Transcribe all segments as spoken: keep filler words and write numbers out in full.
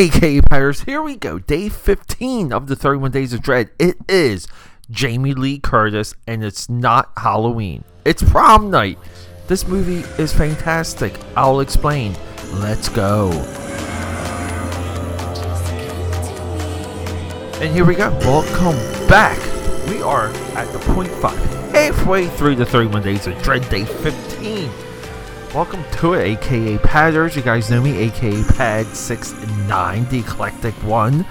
A K A Pirates. Here we go. Day fifteen of the thirty-one Days of Dread. It is Jamie Lee Curtis, and it's not Halloween. It's prom night. This movie is fantastic. I'll explain. Let's go. And here we go. Welcome back. We are at the point five, halfway through the thirty-one Days of Dread, Day fifteen. Welcome to it, A K A Padders. You guys know me, A K A Pad six nine, the Eclectic One.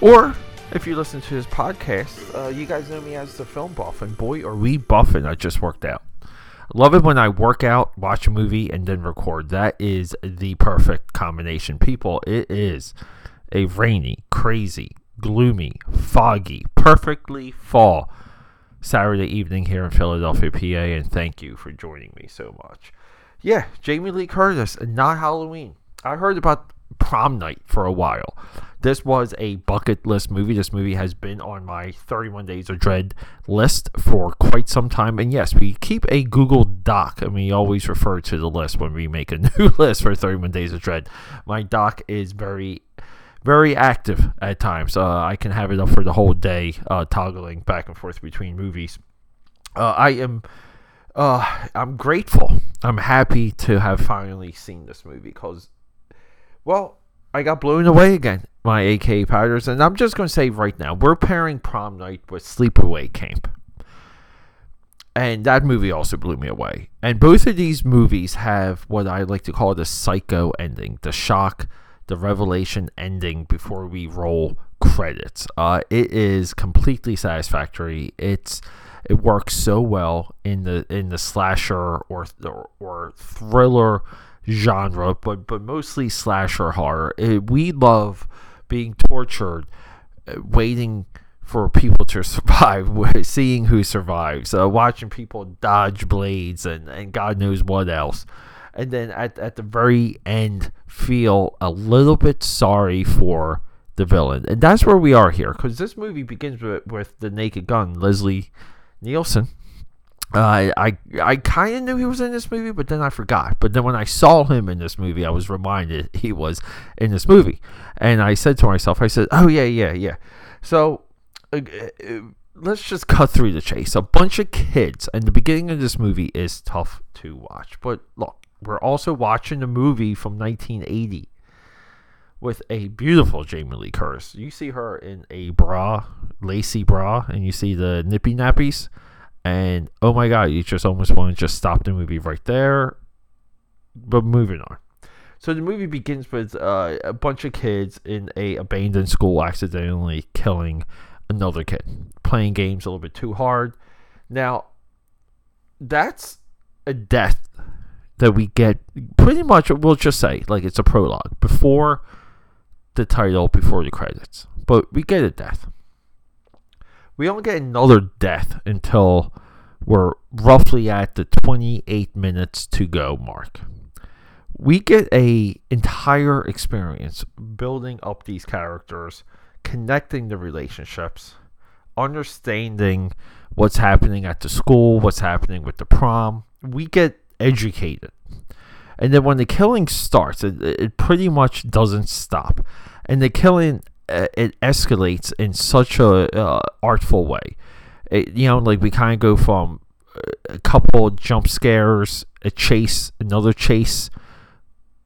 Or if you listen to this podcast, uh, you guys know me as the Film Buff, and boy, are we buffing! I just worked out. Love it when I work out, watch a movie, and then record. That is the perfect combination, people. It is a rainy, crazy, gloomy, foggy, perfectly fall Saturday evening here in Philadelphia, P A, and thank you for joining me so much. Yeah, Jamie Lee Curtis, not Halloween. I heard about Prom Night for a while. This was a bucket list movie. This movie has been on my thirty-one Days of Dread list for quite some time. And yes, we keep a Google Doc, and we always refer to the list when we make a new list for thirty-one Days of Dread. My doc is very, very active at times. Uh, I can have it up for the whole day, uh, toggling back and forth between movies. Uh, I am... Uh, I'm grateful. I'm happy to have finally seen this movie because, well, I got blown away again, my A K A Powders. And I'm just going to say right now, we're pairing Prom Night with Sleepaway Camp. And that movie also blew me away. And both of these movies have what I like to call the psycho ending, the shock, the revelation ending before we roll credits. Uh, it is completely satisfactory. It's... It works so well in the in the slasher or or, or thriller genre, but but mostly slasher horror. It, we love being tortured, uh, waiting for people to survive, seeing who survives, uh, watching people dodge blades and, and God knows what else. And then at, at the very end, feel a little bit sorry for the villain. And that's where we are here, because this movie begins with, with the Naked Gun, Leslie Nielsen. Uh, I I kind of knew he was in this movie, but then I forgot. But then when I saw him in this movie, I was reminded he was in this movie. And I said to myself, I said, oh, yeah, yeah, yeah. So uh, uh, let's just cut through the chase. A bunch of kids. And the beginning of this movie is tough to watch. But look, we're also watching a movie from nineteen eighty with a beautiful Jamie Lee Curtis. You see her in a bra, lacy bra, and you see the nippy nappies, and oh my god, you just almost want to just stop the movie right there. But moving on. So the movie begins with uh, a bunch of kids in a abandoned school accidentally killing another kid, playing games a little bit too hard. Now, that's a death that we get pretty much, we'll just say, like it's a prologue, before the title, before the credits. But we get a death. We don't get another death until we're roughly at the twenty-eight minutes to go mark. We get a entire experience building up these characters, connecting the relationships, understanding what's happening at the school, what's happening with the prom. We get educated. And then when the killing starts, it, it pretty much doesn't stop. And the killing, it escalates in such a uh, artful way. It, you know, like we kind of go from a couple jump scares, a chase, another chase,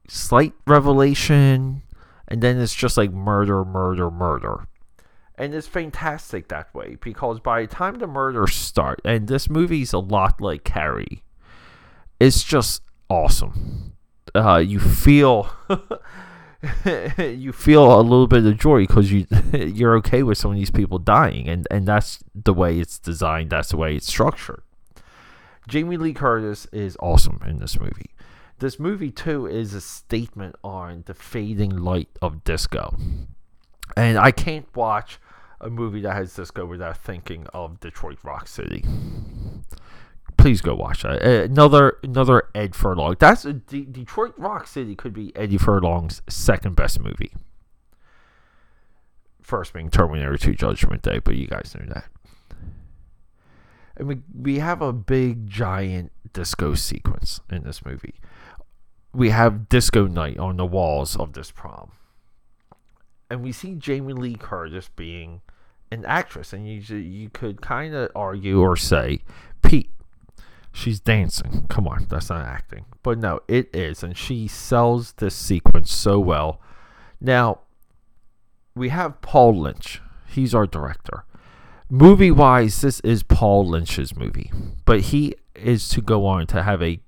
slight revelation, and then it's just like murder, murder, murder. And it's fantastic that way, because by the time the murders start, and this movie's a lot like Carrie, it's just awesome. Uh, you feel... you feel a little bit of joy because you you're okay with some of these people dying, and and that's the way it's designed, that's the way it's structured. Jamie Lee Curtis is awesome in this movie. This movie too is a statement on the fading light of disco, and I can't watch a movie that has disco without thinking of Detroit Rock City. Please go watch that. Another another Ed Furlong. That's a, D- Detroit Rock City could be Eddie Furlong's second best movie. First being Terminator two: Judgment Day, but you guys know that. And we we have a big giant disco sequence in this movie. We have disco night on the walls of this prom. and we see Jamie Lee Curtis being an actress, and you you could kind of argue or say, Pete, she's dancing. Come on, that's not acting. But no, it is, and she sells this sequence so well. Now, we have Paul Lynch. He's our director. Movie-wise, this is Paul Lynch's movie, but he is to go on to have a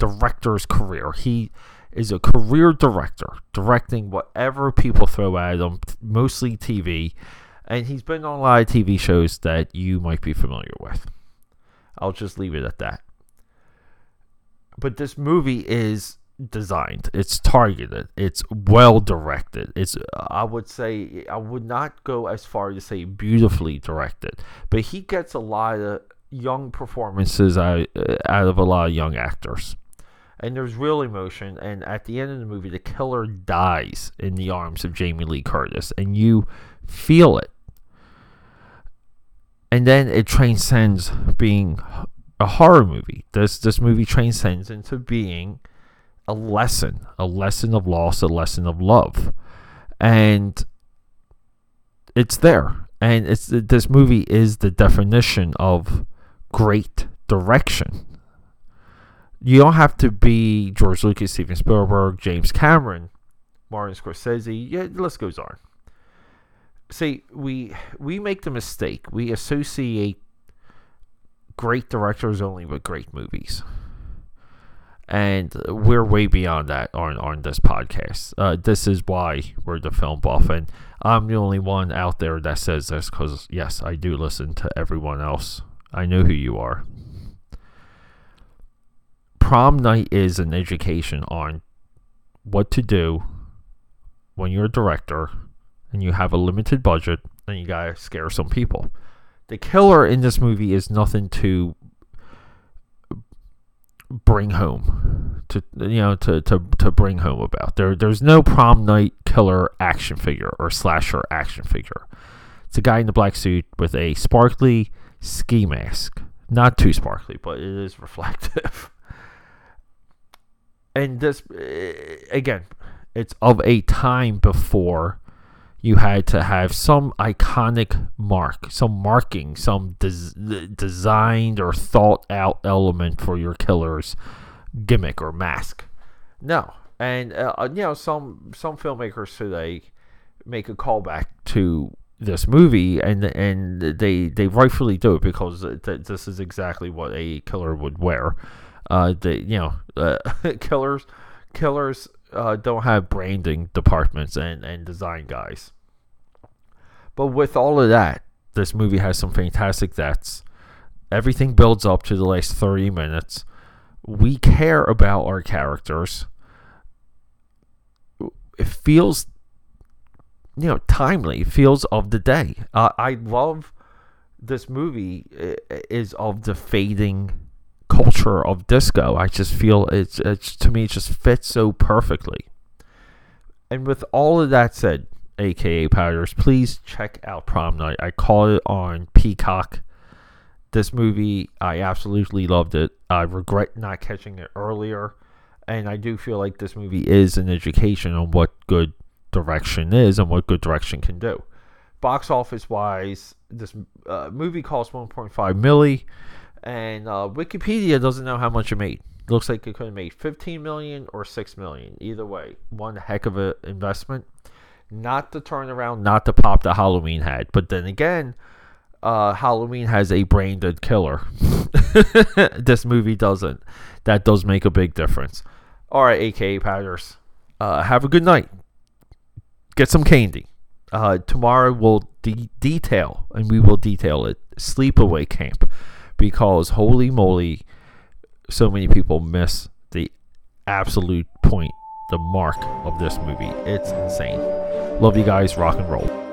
director's career. He is a career director, directing whatever people throw at him, mostly T V, and he's been on a lot of T V shows that you might be familiar with. I'll just leave it at that. But this movie is designed, it's targeted, it's well directed. It's, I would say, I would not go as far to say beautifully directed, but he gets a lot of young performances out, out of a lot of young actors. And there's real emotion, and at the end of the movie, the killer dies in the arms of Jamie Lee Curtis, and you feel it. And then it transcends being a horror movie. This this movie transcends into being a lesson, a lesson of loss, a lesson of love. And it's there. And it's this movie is the definition of great direction. You don't have to be George Lucas, Steven Spielberg, James Cameron, Martin Scorsese. Yeah, the list goes on. See, we we make the mistake. We associate great directors only with great movies. And we're way beyond that on, on this podcast. Uh, this is why we're the film buff. And I'm the only one out there that says this because, yes, I do listen to everyone else. I know who you are. Prom Night is an education on what to do when you're a director and you have a limited budget and you gotta scare some people. The killer in this movie is nothing to bring home, to you know, to to, to bring home about. There, there's no Prom Night killer action figure or slasher action figure. It's a guy in a black suit with a sparkly ski mask. Not too sparkly, but it is reflective. And this, again, it's of a time before you had to have some iconic mark, some marking, some des- designed or thought out element for your killer's gimmick or mask. No. And, uh, you know, some some filmmakers today make a callback to this movie, and and they, they rightfully do it because th- this is exactly what a killer would wear. Uh, the you know, uh, killers, killers uh, don't have branding departments and, and design guys. But with all of that, this movie has some fantastic deaths. Everything builds up to the last thirty minutes. We care about our characters. It feels, you know, timely. It feels of the day. Uh, I love this movie is of the fading culture of disco. I just feel it's, it's to me it just fits so perfectly. And with all of that said, aka Powders, please check out Prom Night. I caught it on Peacock. This movie, I absolutely loved it. I regret not catching it earlier, and I do feel like this movie is an education on what good direction is and what good direction can do. Box office wise, this uh, movie cost one point five milli. And uh, Wikipedia doesn't know how much it made. It looks like it could have made fifteen million dollars or six million dollars. Either way, one heck of an investment. Not the turnaround, not the pop that Halloween had. But then again, uh, Halloween has a brain-dead killer. This movie doesn't. That does make a big difference. All right, A K A Powders, uh, have a good night. Get some candy. Uh, tomorrow we'll de- detail, and we will detail it, Sleepaway Camp. Because holy moly, so many people miss the absolute point, the mark of this movie. It's insane. Love you guys. Rock and roll.